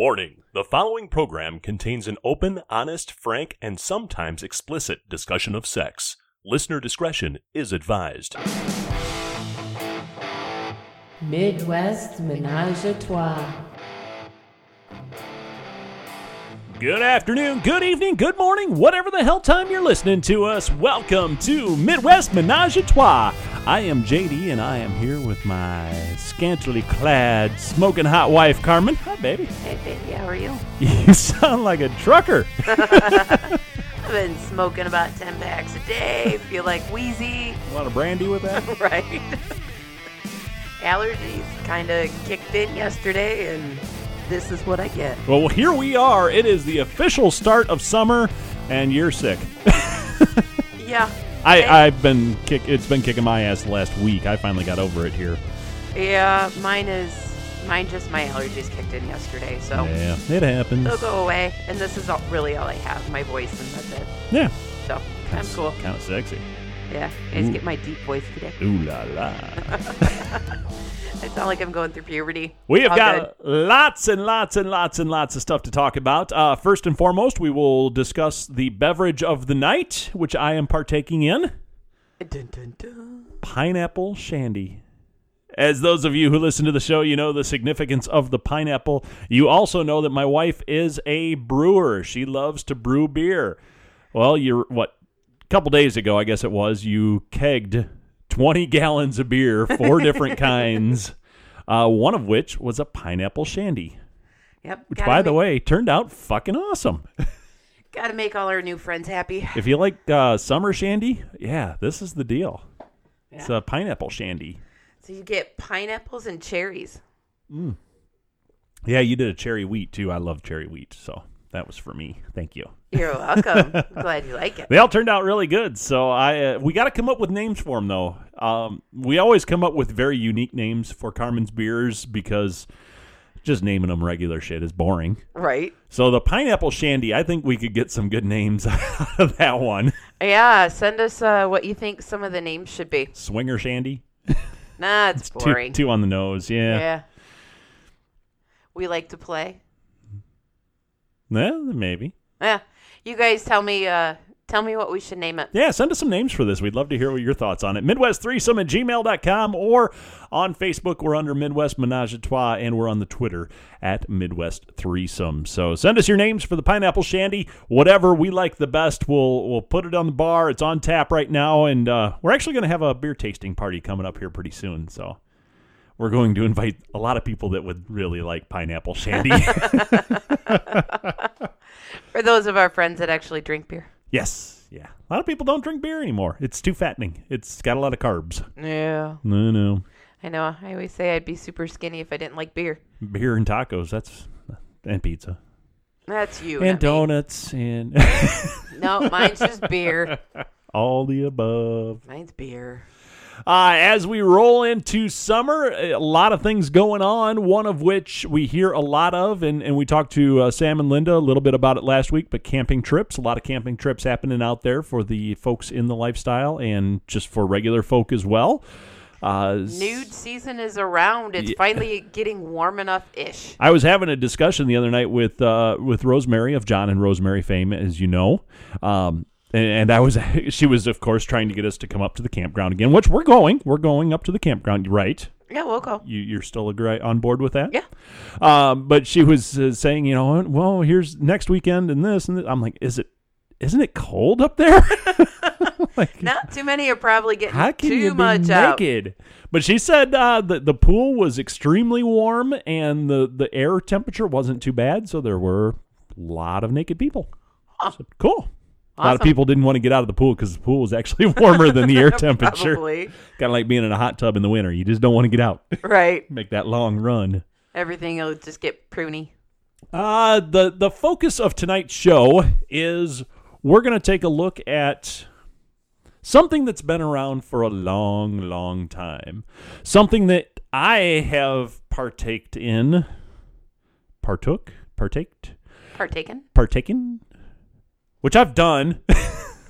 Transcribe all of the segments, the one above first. Warning, the following program contains an open, honest, frank, and sometimes explicit discussion of sex. Listener discretion is advised. Midwest Ménage à Trois. Good afternoon, good evening, good morning, whatever the hell time you're listening to us. Welcome to Midwest Ménage à Trois. I am JD, and I am here with my scantily clad, smoking hot wife, Carmen. Hi, baby. Hey, baby, how are you? You sound like a trucker. I've been smoking about 10 packs a day. Feel like wheezy. A lot of brandy with that? Right. Allergies kind of kicked in yesterday, and this is what I get. Well, here we are. It is the official start of summer, and you're sick. Yeah. It's been kicking my ass the last week. I finally got over it here. Yeah, mine just my allergies kicked in yesterday, so. Yeah, it happens. They'll go away, and this is all I have, my voice, and that's it. Yeah. So, I'm cool. Kind of sexy. Yeah, I just get my deep voice today. Ooh la la. I sound like I'm going through puberty. We have got lots and lots and lots and lots of stuff to talk about. First and foremost, we will discuss the beverage of the night, which I am partaking in. Dun, dun, dun. Pineapple shandy. As those of you who listen to the show, you know the significance of the pineapple. You also know that my wife is a brewer. She loves to brew beer. Well, a couple days ago, I guess it was, you kegged 20 gallons of beer, 4 different kinds, one of which was a pineapple shandy. Yep. Which, by the way, turned out fucking awesome. Gotta make all our new friends happy. If you like summer shandy, yeah, this is the deal. Yeah. It's a pineapple shandy. So you get pineapples and cherries. Mm. Yeah, you did a cherry wheat, too. I love cherry wheat, so that was for me. Thank you. You're welcome. I'm glad you like it. They all turned out really good. So we got to come up with names for them, though. We always come up with very unique names for Carmen's beers because just naming them regular shit is boring. Right. So the pineapple shandy, I think we could get some good names out of that one. Yeah. Send us what you think some of the names should be. Swinger shandy. Nah, it's boring. Too on the nose. Yeah. Yeah. We like to play. Yeah, maybe. Yeah. You guys tell me what we should name it. Yeah, send us some names for this. We'd love to hear your thoughts on it. Midwest3some@gmail.com or on Facebook. We're under Midwest Ménage à Trois, and we're on the Twitter at Midwest3some. So send us your names for the pineapple shandy. Whatever we like the best, we'll put it on the bar. It's on tap right now, and we're actually going to have a beer tasting party coming up here pretty soon. So we're going to invite a lot of people that would really like pineapple shandy. For those of our friends that actually drink beer. Yes. Yeah. A lot of people don't drink beer anymore. It's too fattening. It's got a lot of carbs. Yeah. No. I know. I always say I'd be super skinny if I didn't like beer. Beer and tacos. And pizza. That's you. And donuts. And no, mine's just beer. All the above. Mine's beer. As we roll into summer, a lot of things going on, one of which we hear a lot of, and we talked to Sam and Linda a little bit about it last week, but camping trips, a lot of camping trips happening out there for the folks in the lifestyle and just for regular folk as well. Nude season is around. It's finally getting warm enough-ish. I was having a discussion the other night with Rosemary of John and Rosemary fame, as you know. And she was, of course, trying to get us to come up to the campground again, which we're going. We're going up to the campground, right? Yeah, we'll go. You're still on board with that? Yeah. But she was saying, you know, well, here's next weekend and this and this. I'm like, isn't it cold up there? Like, not too many are probably getting too much naked. Out. But she said the pool was extremely warm and the air temperature wasn't too bad, so there were a lot of naked people. Huh. So, cool. Awesome. A lot of people didn't want to get out of the pool because the pool was actually warmer than the air temperature. Probably. Kind of like being in a hot tub in the winter. You just don't want to get out. Right. Make that long run. Everything will just get pruny. The focus of tonight's show is we're going to take a look at something that's been around for a long, long time. Something that I have partaken in. Which I've done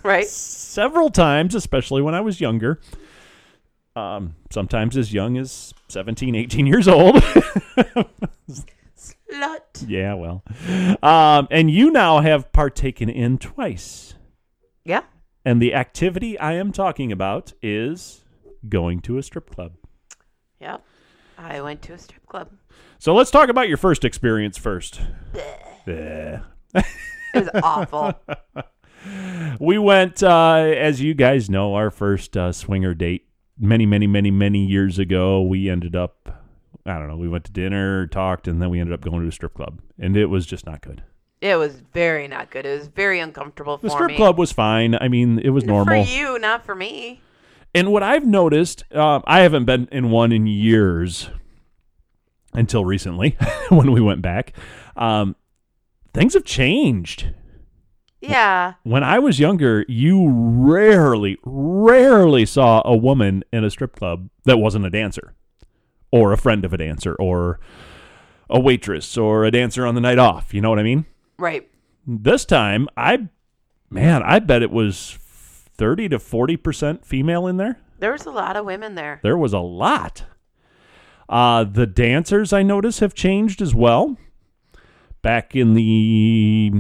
right several times, especially when I was younger, sometimes as young as 17, 18 years old. Slut. Yeah, well. And you now have partaken in twice. Yeah. And the activity I am talking about is going to a strip club. Yeah. I went to a strip club. So let's talk about your first experience first. Blech. Blech. It was awful. We went, as you guys know, our first swinger date many, many, many, many years ago. We ended up, I don't know, we went to dinner, talked, and then we ended up going to a strip club. And it was just not good. It was very not good. It was very uncomfortable for me. The strip club was fine. I mean, it was normal. For you, not for me. And what I've noticed, I haven't been in one in years until recently when we went back. Things have changed. Yeah. When I was younger, you rarely saw a woman in a strip club that wasn't a dancer or a friend of a dancer or a waitress or a dancer on the night off. You know what I mean? Right. This time, I bet it was 30 to 40% female in there. There was a lot of women there. There was a lot. The dancers, I notice, have changed as well. Back in the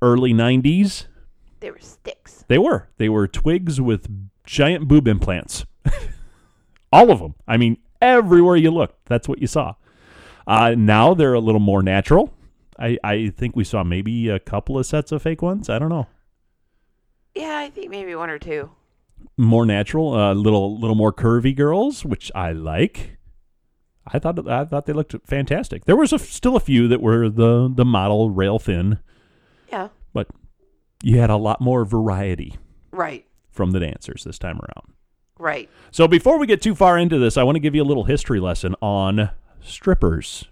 early 90s. They were sticks. They were. They were twigs with giant boob implants. All of them. I mean, everywhere you looked, that's what you saw. Now they're a little more natural. I think we saw maybe a couple of sets of fake ones. I don't know. Yeah, I think maybe one or two. More natural, little more curvy girls, which I like. I thought they looked fantastic. There was still a few that were the model rail thin. Yeah. But you had a lot more variety. Right. From the dancers this time around. Right. So before we get too far into this, I want to give you a little history lesson on strippers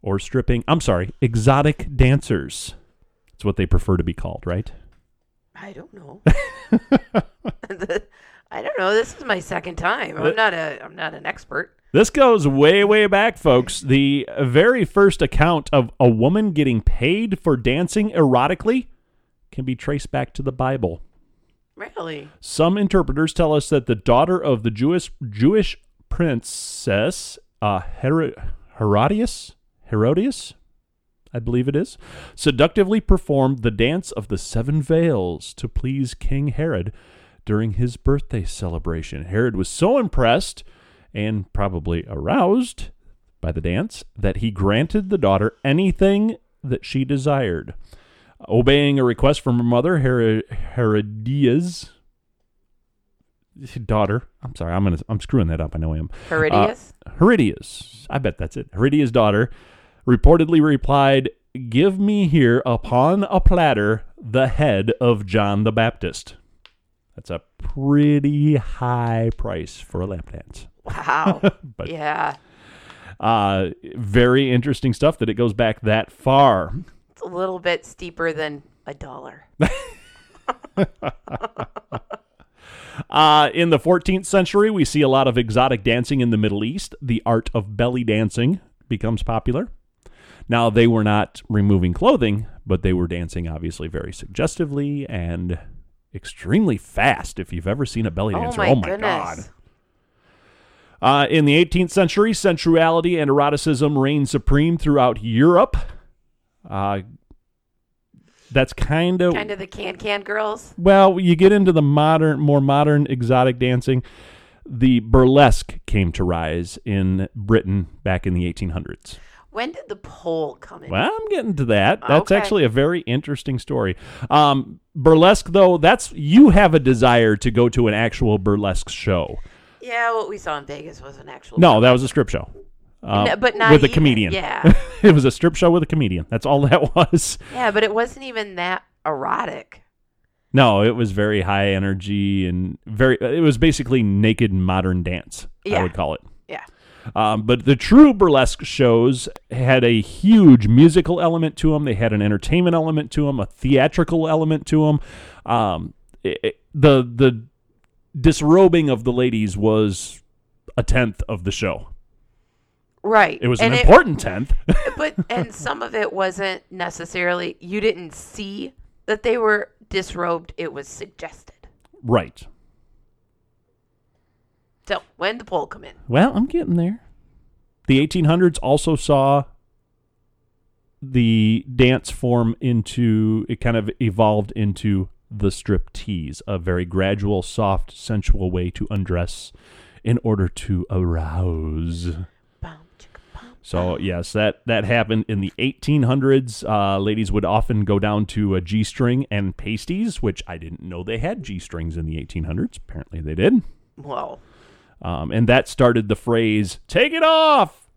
or stripping. I'm sorry, exotic dancers. That's what they prefer to be called, right? I don't know. I don't know. This is my second time. I'm not an expert. This goes way, way back, folks. The very first account of a woman getting paid for dancing erotically can be traced back to the Bible. Really? Some interpreters tell us that the daughter of the Jewish princess, Herodias? I believe it is, seductively performed the dance of the seven veils to please King Herod during his birthday celebration. Herod was so impressed and probably aroused by the dance that he granted the daughter anything that she desired. Obeying a request from her mother, Herodias' daughter. I'm sorry, I'm screwing that up. I know I am. Herodias? Herodias. I bet that's it. Herodias' daughter reportedly replied, "Give me here upon a platter the head of John the Baptist." That's a pretty high price for a lap dance. Wow. But, yeah. Very interesting stuff that it goes back that far. It's a little bit steeper than $1. In the 14th century, we see a lot of exotic dancing in the Middle East. The art of belly dancing becomes popular. Now, they were not removing clothing, but they were dancing, obviously, very suggestively and extremely fast. If you've ever seen a belly dancer, oh my God. In the 18th century, sensuality and eroticism reigned supreme throughout Europe. That's kind of the can-can girls. Well, you get into the more modern exotic dancing. The burlesque came to rise in Britain back in the 1800s. When did the pole come in? Well, I'm getting to that. That's actually a very interesting story. Burlesque, though, you have a desire to go to an actual burlesque show. Yeah, what we saw in Vegas was an actual show. No, that was a strip show. But not with a comedian. Yeah. It was a strip show with a comedian. That's all that was. Yeah, but it wasn't even that erotic. No, it was very high energy and it was basically naked modern dance, yeah. I would call it. Yeah. But the true burlesque shows had a huge musical element to them. They had an entertainment element to them, a theatrical element to them. The disrobing of the ladies was a tenth of the show. Right. It was an important tenth. And some of it wasn't necessarily, you didn't see that they were disrobed. It was suggested. Right. So, when did the pole come in? Well, I'm getting there. The 1800s also saw the dance form into, it kind of evolved into the striptease, a very gradual, soft, sensual way to undress in order to arouse. So, yes, that happened in the 1800s. Ladies would often go down to a G-string and pasties, which I didn't know they had G-strings in the 1800s. Apparently they did. Wow. And that started the phrase, "Take it off!"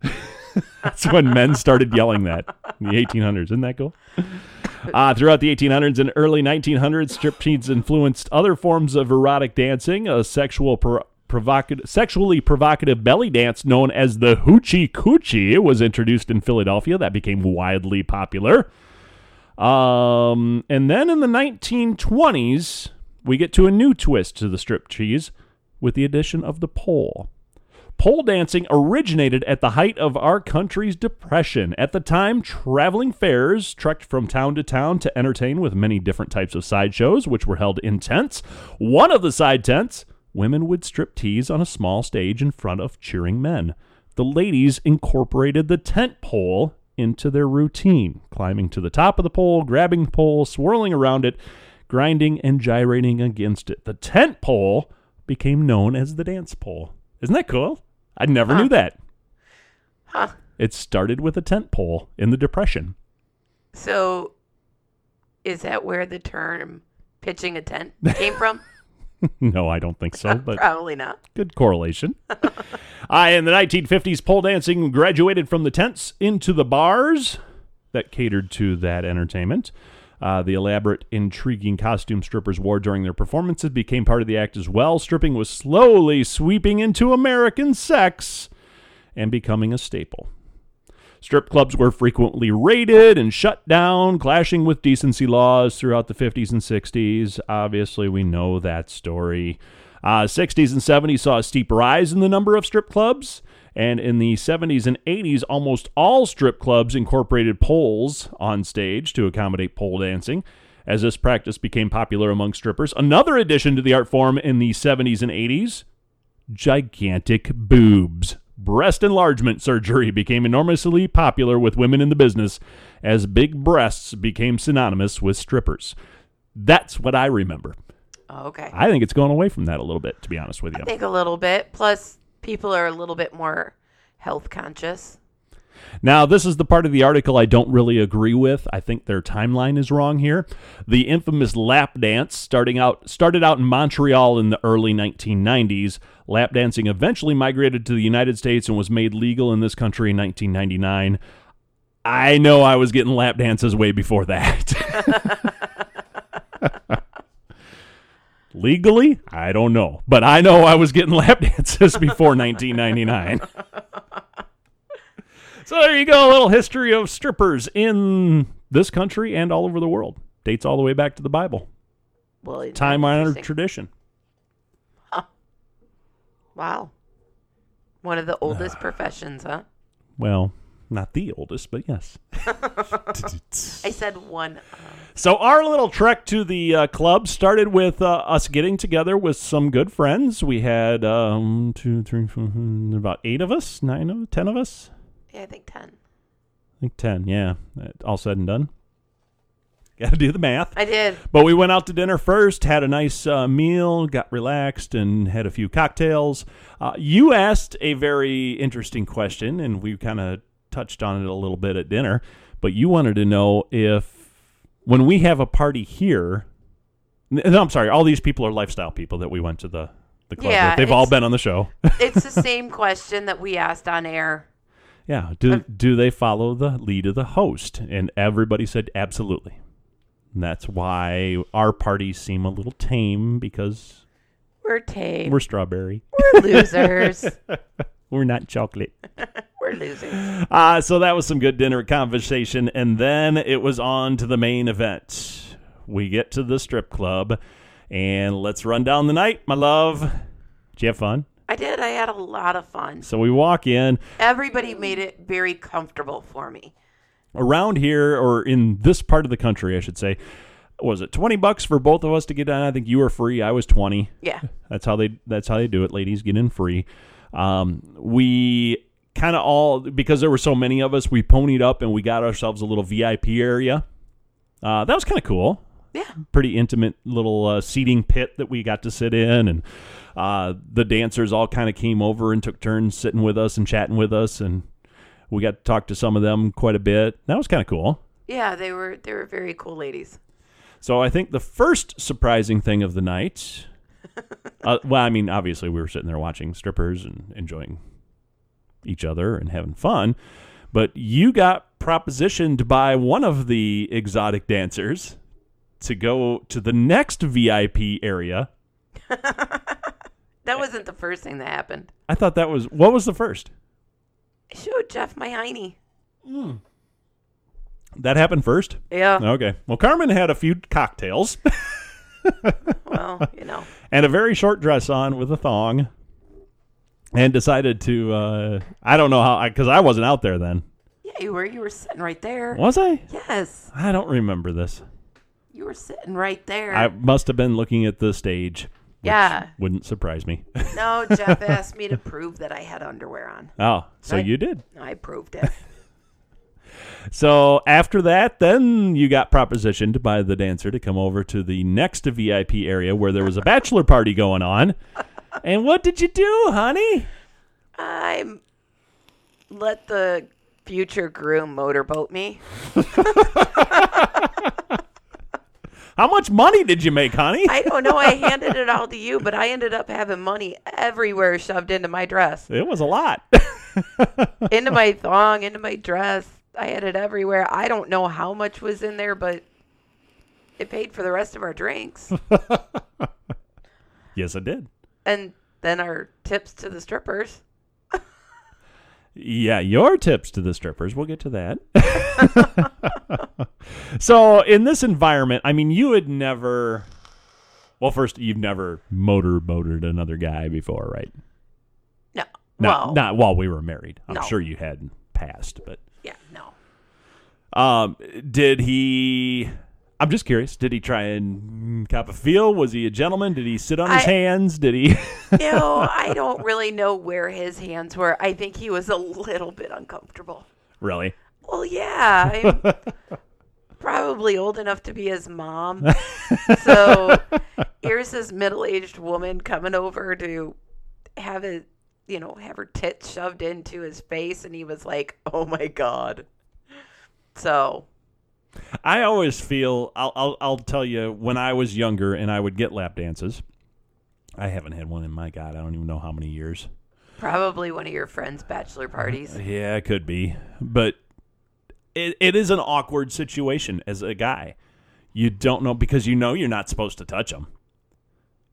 That's when men started yelling that in the 1800s. Isn't that cool? Throughout the 1800s and early 1900s, striptease influenced other forms of erotic dancing, a sexually provocative belly dance known as the hoochie coochie was introduced in Philadelphia. That became widely popular. And then in the 1920s, we get to a new twist to the striptease with the addition of the pole. Pole dancing originated at the height of our country's Depression. At the time, traveling fairs trekked from town to town to entertain with many different types of sideshows, which were held in tents. One of the side tents, women would striptease on a small stage in front of cheering men. The ladies incorporated the tent pole into their routine, climbing to the top of the pole, grabbing the pole, swirling around it, grinding and gyrating against it. The tent pole became known as the dance pole. Isn't that cool? I never knew that. Huh. It started with a tent pole in the Depression. So, is that where the term pitching a tent came from? No, I don't think so. But probably not. Good correlation. In the 1950s, pole dancing graduated from the tents into the bars that catered to that entertainment. The elaborate, intriguing costume strippers wore during their performances became part of the act as well. Stripping was slowly sweeping into American sex and becoming a staple. Strip clubs were frequently raided and shut down, clashing with decency laws throughout the 50s and 60s. Obviously, we know that story. 60s and 70s saw a steep rise in the number of strip clubs. And in the 70s and 80s, almost all strip clubs incorporated poles on stage to accommodate pole dancing, as this practice became popular among strippers. Another addition to the art form in the 70s and 80s, gigantic boobs. Breast enlargement surgery became enormously popular with women in the business as big breasts became synonymous with strippers. That's what I remember. Okay. I think it's going away from that a little bit, to be honest with you. I think a little bit. Plus, people are a little bit more health conscious. Now, this is the part of the article I don't really agree with. I think their timeline is wrong here. The infamous lap dance started out in Montreal in the early 1990s. Lap dancing eventually migrated to the United States and was made legal in this country in 1999. I know I was getting lap dances way before that. Legally? I don't know. But I know I was getting lap dances before 1999. So there you go, a little history of strippers in this country and all over the world. Dates all the way back to the Bible. Well, time-honored tradition. Huh. Wow. One of the oldest professions, huh? Well, not the oldest, but yes. I said one. So our little trek to the club started with us getting together with some good friends. We had 2, 3, 4, about 8 of us, 10 of us. Yeah, I think 10. Yeah. All said and done. Got to do the math. I did. But we went out to dinner first, had a nice meal, got relaxed, and had a few cocktails. You asked a very interesting question, and we kind of touched on it a little bit at dinner. But you wanted to know if, when we have a party here, no, I'm sorry, all these people are lifestyle people that we went to the club with. They've all been on the show. It's the same question that we asked on air. Yeah, do they follow the lead of the host? And everybody said absolutely. And that's why our parties seem a little tame, because we're tame. We're strawberry. We're losers. We're not chocolate. We're losers. So that was some good dinner conversation. And then it was on to the main event. We get to the strip club. And let's run down the night, my love. Did you have fun? I did. I had a lot of fun. So we walk in. Everybody made it very comfortable for me. Around here, or in this part of the country, I should say, was it $20 for both of us to get in? I think you were free. I was 20. Yeah. That's how they do it. Ladies get in free. We kind of all, because there were so many of us, we ponied up and we got ourselves a little VIP area. That was kind of cool. Yeah. Pretty intimate little seating pit that we got to sit in. And the dancers all kind of came over and took turns sitting with us and chatting with us. And we got to talk to some of them quite a bit. That was kind of cool. Yeah, they were very cool ladies. So I think the first surprising thing of the night, well, I mean, obviously we were sitting there watching strippers and enjoying each other and having fun, but you got propositioned by one of the exotic dancers to go to the next VIP area. That wasn't the first thing that happened. I thought that was, what was the first? I showed Jeff my hiney. Mm. That happened first? Yeah. Okay. Well, Carmen had a few cocktails. Well, you know. And a very short dress on with a thong. And decided to, I don't know how, because I wasn't out there then. Yeah, you were sitting right there. Was I? Yes. I don't remember this. You were sitting right there. I must have been looking at the stage. Yeah. Wouldn't surprise me. No, Jeff asked me to prove that I had underwear on. Oh, so you did. I proved it. So after that, then you got propositioned by the dancer to come over to the next VIP area where there was a bachelor party going on. And what did you do, honey? I let the future groom motorboat me. How much money did you make, honey? I don't know. I handed it all to you, but I ended up having money everywhere shoved into my dress. It was a lot. Into my thong, into my dress. I had it everywhere. I don't know how much was in there, but it paid for the rest of our drinks. Yes, it did. And then our tips to the strippers. Yeah, your tips to the strippers. We'll get to that. So in this environment, I mean, you had never... Well, first, you've never motorboated another guy before, right? No. Not while we were married. I'm sure you had in the past, but... Yeah, no. Did he... I'm just curious. Did he try and cop a feel? Was he a gentleman? Did he sit on his hands? Did he... No, I don't really know where his hands were. I think he was a little bit uncomfortable. Really? Well, yeah. I'm probably old enough to be his mom. So here's this middle-aged woman coming over to have a... you know, have her tits shoved into his face, and he was like, oh, my God. So. I always feel, I'll tell you, when I was younger and I would get lap dances, I haven't had one in, my God, I don't even know how many years. Probably one of your friends' bachelor parties. Yeah, it could be. But it is an awkward situation as a guy. You don't know, because you know you're not supposed to touch them.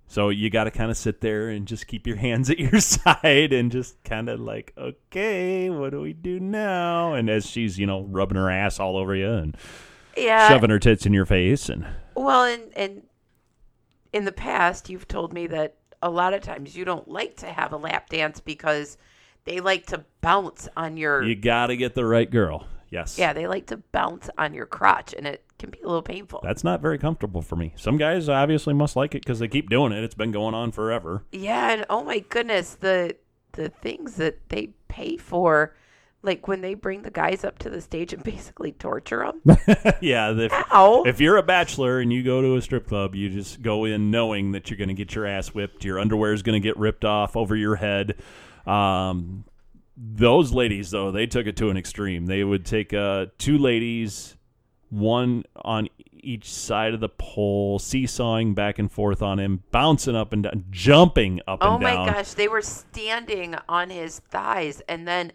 So you got to kind of sit there and just keep your hands at your side and just kind of like, okay, what do we do now? And as she's, you know, rubbing her ass all over you and shoving her tits in your face. And well, and in the past, you've told me that a lot of times you don't like to have a lap dance because they like to bounce on your... You got to get the right girl. Yes. Yeah, they like to bounce on your crotch, and it can be a little painful. That's not very comfortable for me. Some guys obviously must like it because they keep doing it. It's been going on forever. Yeah, and oh my goodness, the things that they pay for, like when they bring the guys up to the stage and basically torture them. Yeah. If you're a bachelor and you go to a strip club, you just go in knowing that you're going to get your ass whipped, your underwear is going to get ripped off over your head. Those ladies, though, they took it to an extreme. They would take two ladies, one on each side of the pole, seesawing back and forth on him, bouncing up and down, jumping up and down. Oh, my gosh. They were standing on his thighs, and then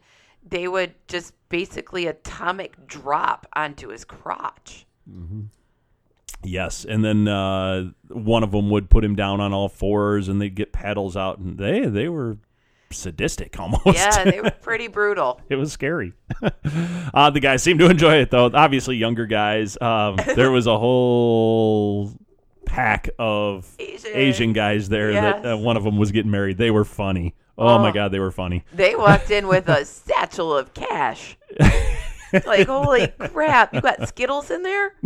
they would just basically atomic drop onto his crotch. Mm-hmm. Yes, and then one of them would put him down on all fours, and they'd get paddles out, and they were... sadistic almost. Yeah, they were pretty brutal. It was scary. The guys seemed to enjoy it, though. Obviously, younger guys. There was a whole pack of Asian guys there. Yes. That one of them was getting married. They were funny. Oh, my God, they were funny. They walked in with a satchel of cash. Like, holy crap, you got Skittles in there?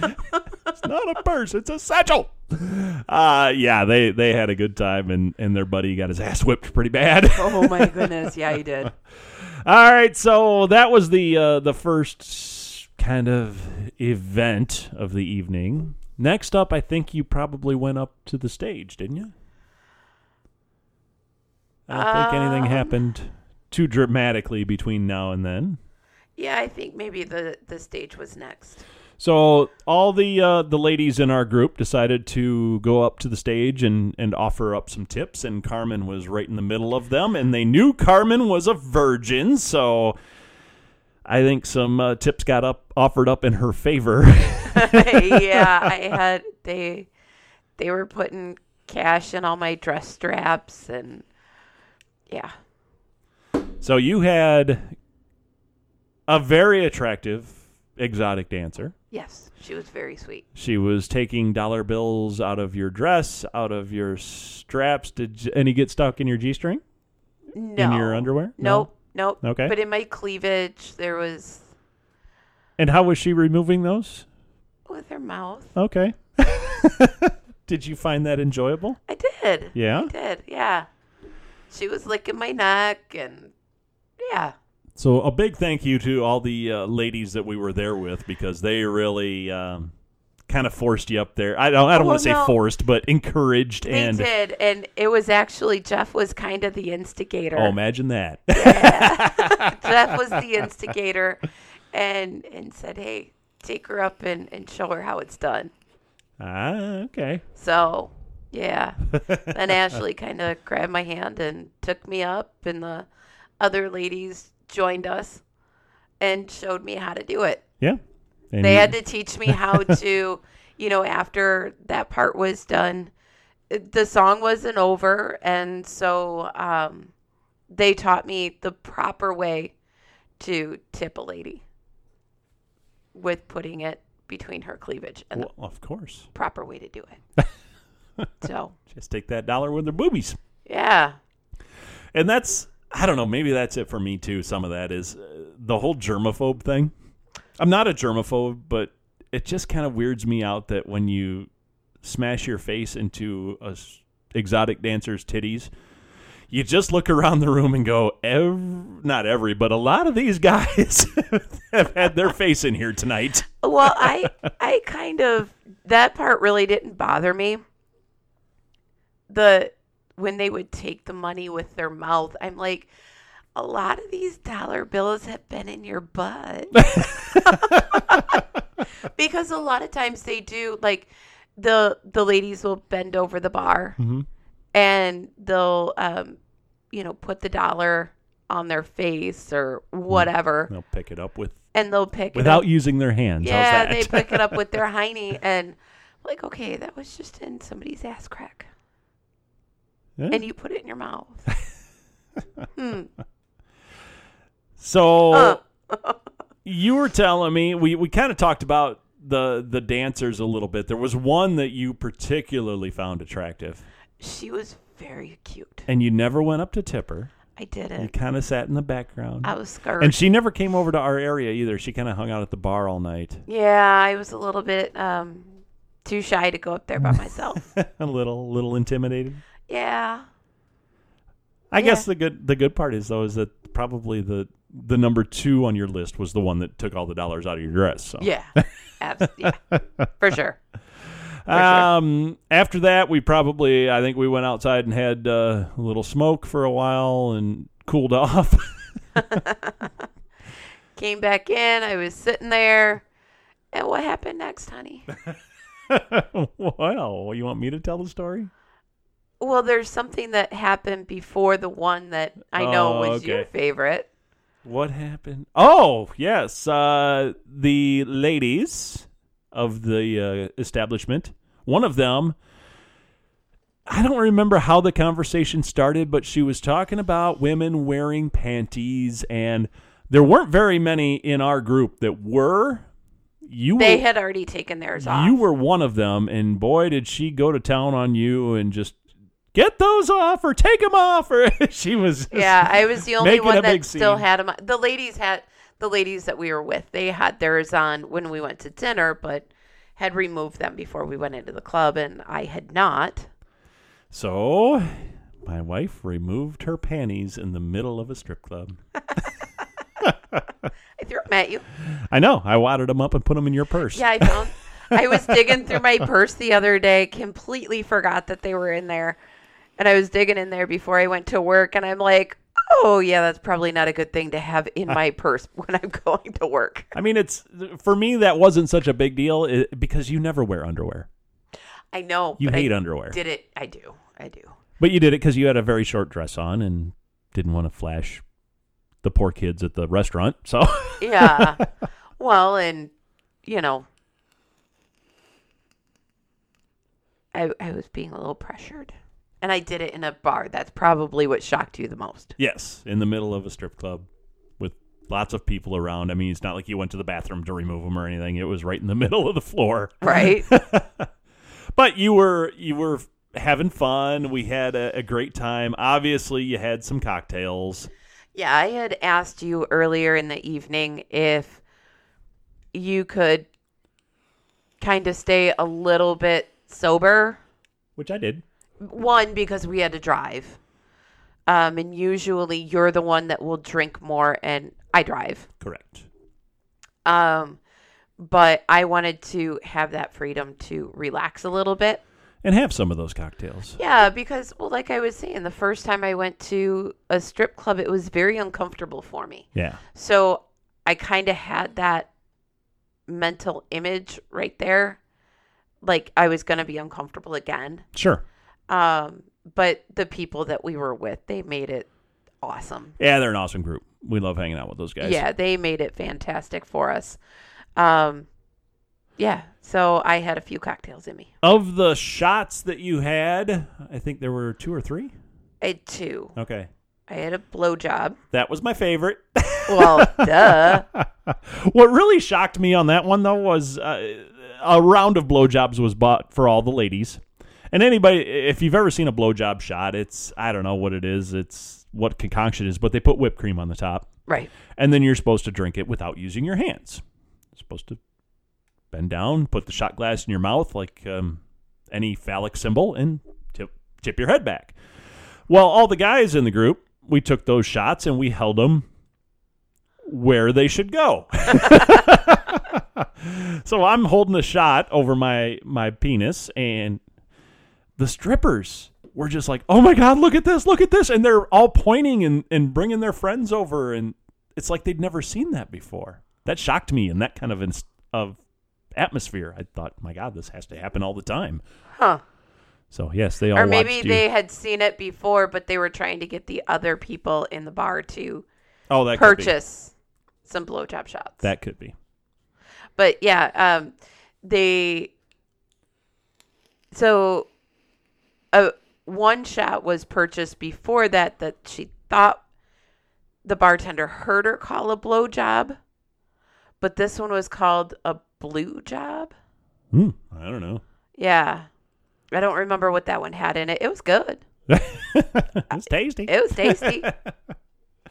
It's not a purse, it's a satchel. Yeah, they had a good time, and their buddy got his ass whipped pretty bad. Oh my goodness, yeah, he did. All right, so that was the first kind of event of the evening. Next up, I think you probably went up to the stage, didn't you? I don't think anything happened too dramatically between now and then. Yeah, I think maybe the stage was next. So all the ladies in our group decided to go up to the stage and offer up some tips, and Carmen was right in the middle of them, and they knew Carmen was a virgin, so I think some tips got offered up in her favor. Yeah, they were putting cash in all my dress straps, and yeah. So you had a very attractive exotic dancer. Yes, she was very sweet. She was taking dollar bills out of your dress, out of your straps. Did any get stuck in your G-string? No. In your underwear? Nope. Okay. But in my cleavage, there was... And how was she removing those? With her mouth. Okay. Did you find that enjoyable? I did. Yeah? I did, yeah. She was licking my neck and... Yeah. So a big thank you to all the ladies that we were there with, because they really kind of forced you up there. I don't want to say forced, but encouraged. They did, and it was actually Jeff was kind of the instigator. Oh, imagine that. Yeah. Jeff was the instigator and said, hey, take her up and show her how it's done. Ah, okay. So, yeah. Then Ashley kind of grabbed my hand and took me up, and the other ladies joined us and showed me how to do it. Yeah. And they had to teach me how to, after that part was done, the song wasn't over. And so they taught me the proper way to tip a lady with putting it between her cleavage. And well, of course. Proper way to do it. So just take that dollar with their boobies. Yeah. And that's... I don't know. Maybe that's it for me, too. Some of that is the whole germaphobe thing. I'm not a germaphobe, but it just kind of weirds me out that when you smash your face into an exotic dancer's titties, you just look around the room and go, not every, but a lot of these guys have had their face in here tonight. Well, I kind of, that part really didn't bother me. When they would take the money with their mouth, I'm like, a lot of these dollar bills have been in your butt. Because a lot of times they do, like, the ladies will bend over the bar, mm-hmm. and they'll, put the dollar on their face or whatever. They'll pick it up without using their hands. Yeah, they pick it up with their hiney, and like, okay, that was just in somebody's ass crack. Yeah. And you put it in your mouth. So you were telling me, we kind of talked about the dancers a little bit. There was one that you particularly found attractive. She was very cute. And you never went up to tip her. I didn't. You kind of sat in the background. I was scared. And she never came over to our area either. She kind of hung out at the bar all night. Yeah, I was a little bit too shy to go up there by myself. A little intimidated. Yeah. I guess the good part is, though, is that probably the number 2 on your list was the one that took all the dollars out of your dress. So. Yeah. Yeah. For sure. After that, I think we went outside and had a little smoke for a while and cooled off. Came back in. I was sitting there. And what happened next, honey? Well, you want me to tell the story? Well, there's something that happened before the one that I know was your favorite. What happened? Oh, yes. The ladies of the establishment, one of them, I don't remember how the conversation started, but she was talking about women wearing panties, and there weren't very many in our group that were. They had already taken theirs off. You were one of them, and boy, did she go to town on you and just... Get those off or take them off. Or she was. Yeah, I was the only one that still had them. The ladies that we were with, they had theirs on when we went to dinner, but had removed them before we went into the club, and I had not. So my wife removed her panties in the middle of a strip club. I threw them at you. I know. I wadded them up and put them in your purse. Yeah, I found. I was digging through my purse the other day. Completely forgot that they were in there. And I was digging in there before I went to work. And I'm like, oh, yeah, that's probably not a good thing to have in my purse when I'm going to work. I mean, it's for me, that wasn't such a big deal because you never wear underwear. I know. You hate underwear. Did it? I do. I do. But you did it because you had a very short dress on and didn't want to flash the poor kids at the restaurant. So yeah. Well, and, you know, I was being a little pressured. And I did it in a bar. That's probably what shocked you the most. Yes, in the middle of a strip club with lots of people around. I mean, it's not like you went to the bathroom to remove them or anything. It was right in the middle of the floor. Right. But you were having fun. We had a great time. Obviously, you had some cocktails. Yeah, I had asked you earlier in the evening if you could kind of stay a little bit sober. Which I did. One, because we had to drive. And usually you're the one that will drink more and I drive. Correct. But I wanted to have that freedom to relax a little bit. And have some of those cocktails. Yeah, because, well, like I was saying, the first time I went to a strip club, it was very uncomfortable for me. Yeah. So I kind of had that mental image right there. Like I was going to be uncomfortable again. Sure. But the people that we were with, they made it awesome. Yeah, they're an awesome group. We love hanging out with those guys. Yeah, they made it fantastic for us. Yeah, so I had a few cocktails in me. Of the shots that you had, I think there were 2 or 3? I had 2. Okay. I had a blowjob. That was my favorite. Well, duh. What really shocked me on that one, though, was a round of blowjobs was bought for all the ladies. And anybody, if you've ever seen a blowjob shot, it's, I don't know what it is. It's what concoction is, but they put whipped cream on the top. Right. And then you're supposed to drink it without using your hands. You're supposed to bend down, put the shot glass in your mouth like any phallic symbol and tip your head back. Well, all the guys in the group, we took those shots and we held them where they should go. So I'm holding the shot over my penis and the strippers were just like, oh, my God, look at this. And they're all pointing and bringing their friends over. And it's like they'd never seen that before. That shocked me in that kind of atmosphere. I thought, my God, this has to happen all the time. Huh. So, yes, they all watched. Or maybe they had seen it before, but they were trying to get the other people in the bar to purchase some blowjob shots. That could be. But, yeah, So... one shot was purchased before that she thought the bartender heard her call a blowjob, but this one was called a blue job. I don't know. Yeah. I don't remember what that one had in it. It was good. It was tasty. It was tasty.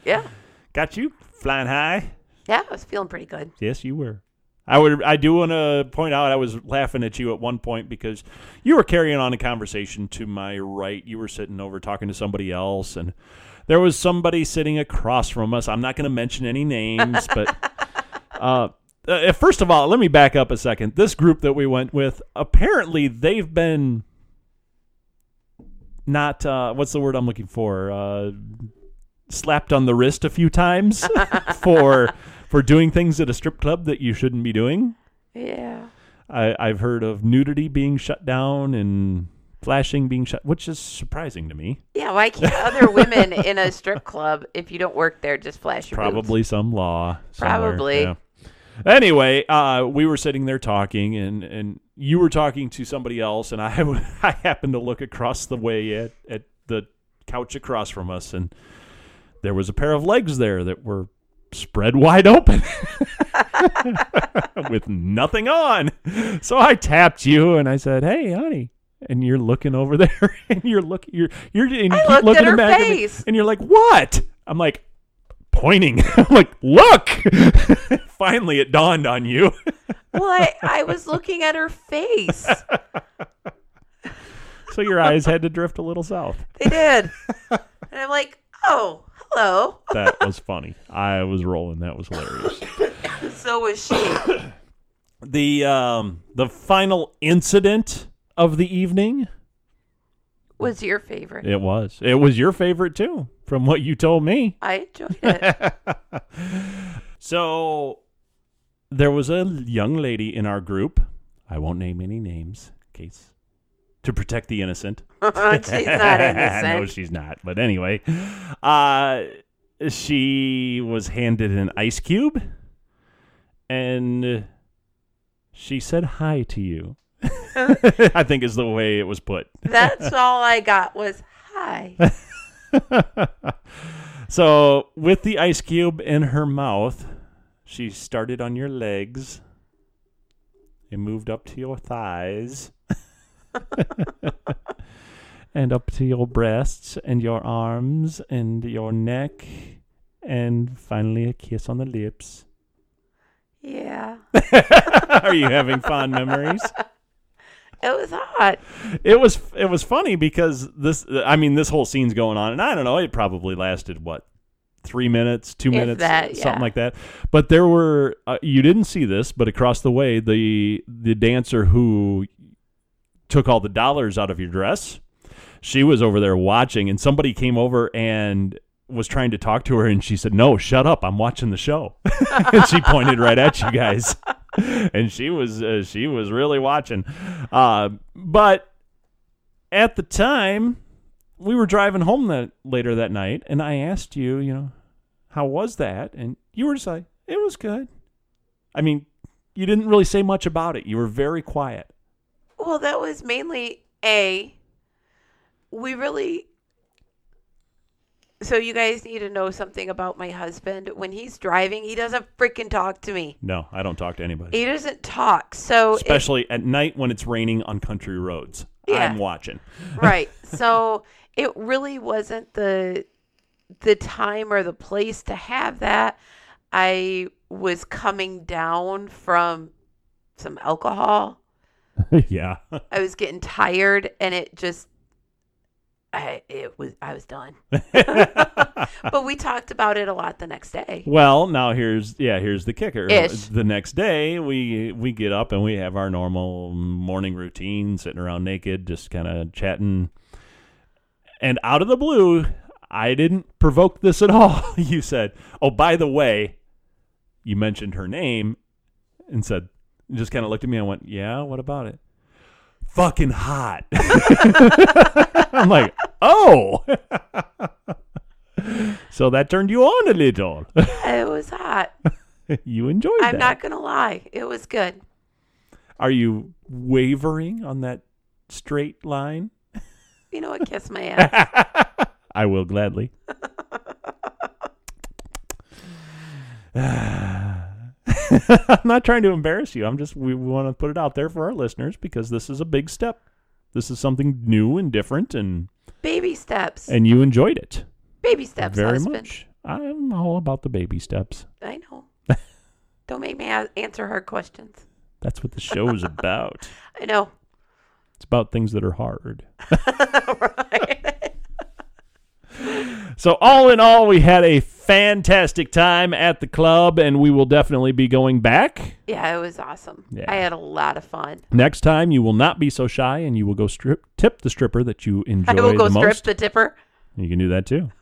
Yeah. Got you flying high. Yeah, I was feeling pretty good. Yes, you were. I do want to point out I was laughing at you at one point because you were carrying on a conversation to my right. You were sitting over talking to somebody else, and there was somebody sitting across from us. I'm not going to mention any names, but first of all, let me back up a second. This group that we went with, apparently they've been not what's the word I'm looking for? Slapped on the wrist a few times for doing things at a strip club that you shouldn't be doing. Yeah. I've heard of nudity being shut down and flashing being shut, which is surprising to me. Yeah, why can't other women in a strip club, if you don't work there, just flash your boobs? Probably some law. Somewhere. Probably. Yeah. Anyway, we were sitting there talking, and you were talking to somebody else, and I happened to look across the way at the couch across from us, and there was a pair of legs there that were spread wide open with nothing on. So I tapped you and I said, "Hey, honey," and you're looking over there and you keep looking at her face. And you're like, "What?" I'm like pointing. I'm like, "Look." Finally, it dawned on you. Well, I was looking at her face. So your eyes had to drift a little south. They did. And I'm like, oh, hello. That was funny. I was rolling. That was hilarious. So was she. The final incident of the evening was your favorite. It was. It was your favorite, too, from what you told me. I enjoyed it. So there was a young lady in our group. I won't name any names in case... to protect the innocent. She's not innocent. No, she's not. But anyway, she was handed an ice cube, and she said hi to you. I think is the way it was put. That's all I got was hi. So with the ice cube in her mouth, she started on your legs and moved up to your thighs. And up to your breasts and your arms and your neck, and finally a kiss on the lips. Yeah. Are you having fond memories? It was hot. It was funny because this whole scene's going on, and I don't know, it probably lasted what, 3 minutes, 2 minutes, that, something like that. But there were you didn't see this, but across the way, the dancer who took all the dollars out of your dress, she was over there watching, and somebody came over and was trying to talk to her, and she said, no, shut up, I'm watching the show. And she pointed right at you guys, and she was really watching. But at the time, we were driving home later that night, and I asked you, how was that? And you were just like, it was good. I mean, you didn't really say much about it. You were very quiet. Well, that was mainly so you guys need to know something about my husband. When he's driving, he doesn't freaking talk to me. No, I don't talk to anybody. He doesn't talk. So especially at night when it's raining on country roads. Yeah. I'm watching. Right. So it really wasn't the time or the place to have that. I was coming down from some alcohol. Yeah. I was getting tired, and I was done. But we talked about it a lot the next day. Well, now here's the kicker. Ish. The next day we get up and we have our normal morning routine, sitting around naked, just kind of chatting. And out of the blue, I didn't provoke this at all. You said, "Oh, by the way," you mentioned her name and said, just kind of looked at me and went, yeah, what about it? Fucking hot. I'm like, oh. So that turned you on a little. It was hot. You enjoyed that. I'm not going to lie. It was good. Are you wavering on that straight line? You know what? Kiss my ass. I will gladly. I'm not trying to embarrass you. We want to put it out there for our listeners because this is a big step. This is something new and different, and baby steps. And you enjoyed it. Baby steps, very husband. Much. I'm all about the baby steps. I know. Don't make me answer hard questions. That's what the show is about. I know. It's about things that are hard. Right. So all in all, we had a fantastic time at the club, and we will definitely be going back. Yeah, it was awesome. Yeah. I had a lot of fun. Next time, you will not be so shy, and you will go tip the stripper that you enjoy the most. I will go strip the tipper. You can do that, too.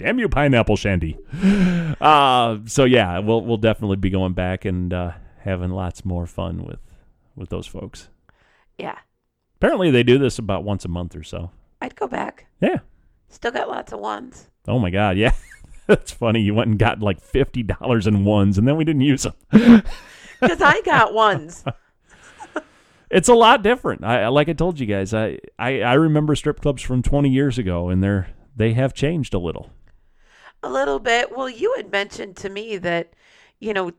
Damn you, pineapple shandy. So, yeah, we'll definitely be going back and having lots more fun with those folks. Yeah. Apparently, they do this about once a month or so. I'd go back. Yeah. Still got lots of ones. Oh, my God. Yeah. That's funny. You went and got like $50 in ones, and then we didn't use them. Because I got ones. It's a lot different. Like I told you guys, I remember strip clubs from 20 years ago, and they have changed a little. A little bit. Well, you had mentioned to me that,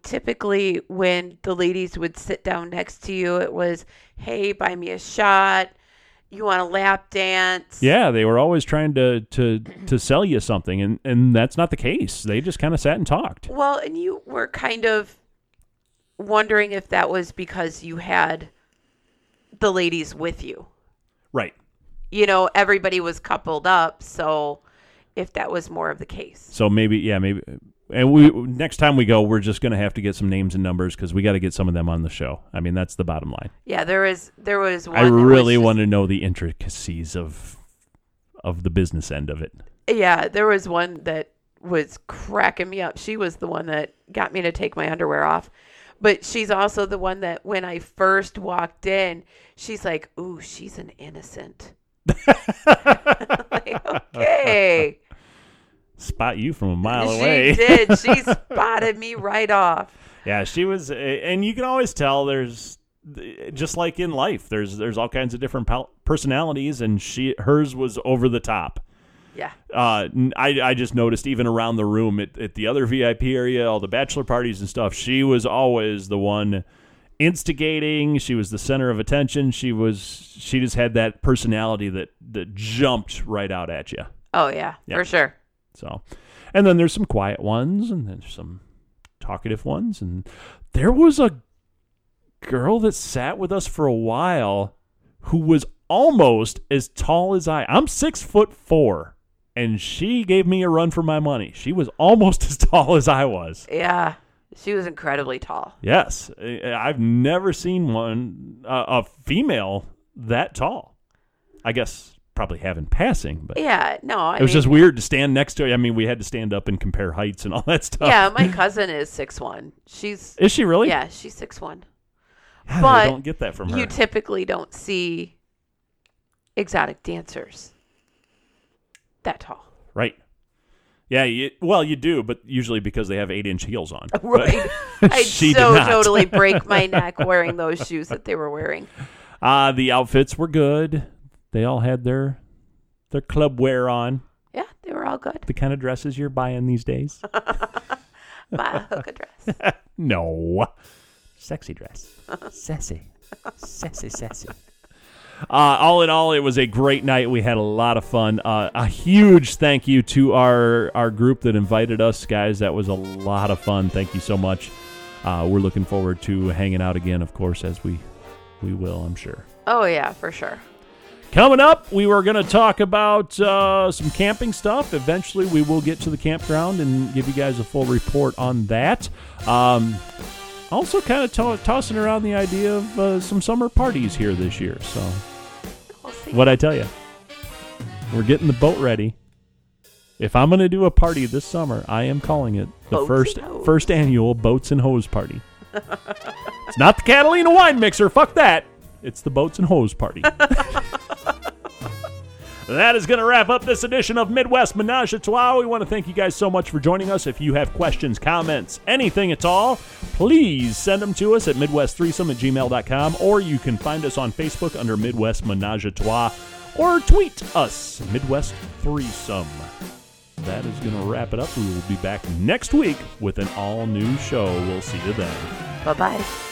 typically when the ladies would sit down next to you, it was, hey, buy me a shot. You want a lap dance? Yeah, they were always trying to sell you something, and that's not the case. They just kind of sat and talked. Well, and you were kind of wondering if that was because you had the ladies with you. Right. You know, everybody was coupled up, so if that was more of the case. So maybe, yeah, maybe. And we next time we go, we're just going to have to get some names and numbers because we got to get some of them on the show. I mean, that's the bottom line. Yeah, there was one. I really want to know the intricacies of the business end of it. Yeah, there was one that was cracking me up. She was the one that got me to take my underwear off. But she's also the one that when I first walked in, she's like, ooh, she's an innocent. Like, okay. Spot you from a mile away. She did. She spotted me right off. Yeah, she was. And you can always tell there's, just like in life, there's all kinds of different personalities, and hers was over the top. Yeah. I just noticed even around the room at the other VIP area, all the bachelor parties and stuff, she was always the one instigating. She was the center of attention. She just had that personality that jumped right out at you. Oh, yeah, for sure. So, and then there's some quiet ones, and then some talkative ones. And there was a girl that sat with us for a while who was almost as tall as I. I'm 6'4", and she gave me a run for my money. She was almost as tall as I was. Yeah, she was incredibly tall. Yes, I've never seen one, a female that tall. I guess probably have in passing, but yeah, no, I mean, it was just weird to stand next to her. I mean, we had to stand up and compare heights and all that stuff. Yeah, my cousin is 6'1". Is she really? Yeah, she's 6'1". Yeah, but I don't get that from her. You typically don't see exotic dancers that tall. Right. Yeah, you do, but usually because they have 8-inch heels on. Right. I'd totally break my neck wearing those shoes that they were wearing. The outfits were good. They all had their club wear on. Yeah, they were all good. The kind of dresses you're buying these days. Buy a hookah dress. No. Sexy dress. Sassy. Sassy, sassy. All in all, it was a great night. We had a lot of fun. A huge thank you to our group that invited us, guys. That was a lot of fun. Thank you so much. We're looking forward to hanging out again, of course, as we will, I'm sure. Oh, yeah, for sure. Coming up, we were going to talk about some camping stuff. Eventually, we will get to the campground and give you guys a full report on that. Also kind of tossing around the idea of some summer parties here this year. So what'd I tell you? We're getting the boat ready. If I'm going to do a party this summer, I am calling it the first annual Boats and Hose Party. It's not the Catalina Wine Mixer. Fuck that. It's the Boats and Hose Party. That is going to wrap up this edition of Midwest Ménage à Trois. We want to thank you guys so much for joining us. If you have questions, comments, anything at all, please send them to us at midwestthreesome@gmail.com, or you can find us on Facebook under Midwest Ménage à Trois, or tweet us, Midwest Threesome. That is going to wrap it up. We will be back next week with an all-new show. We'll see you then. Bye-bye.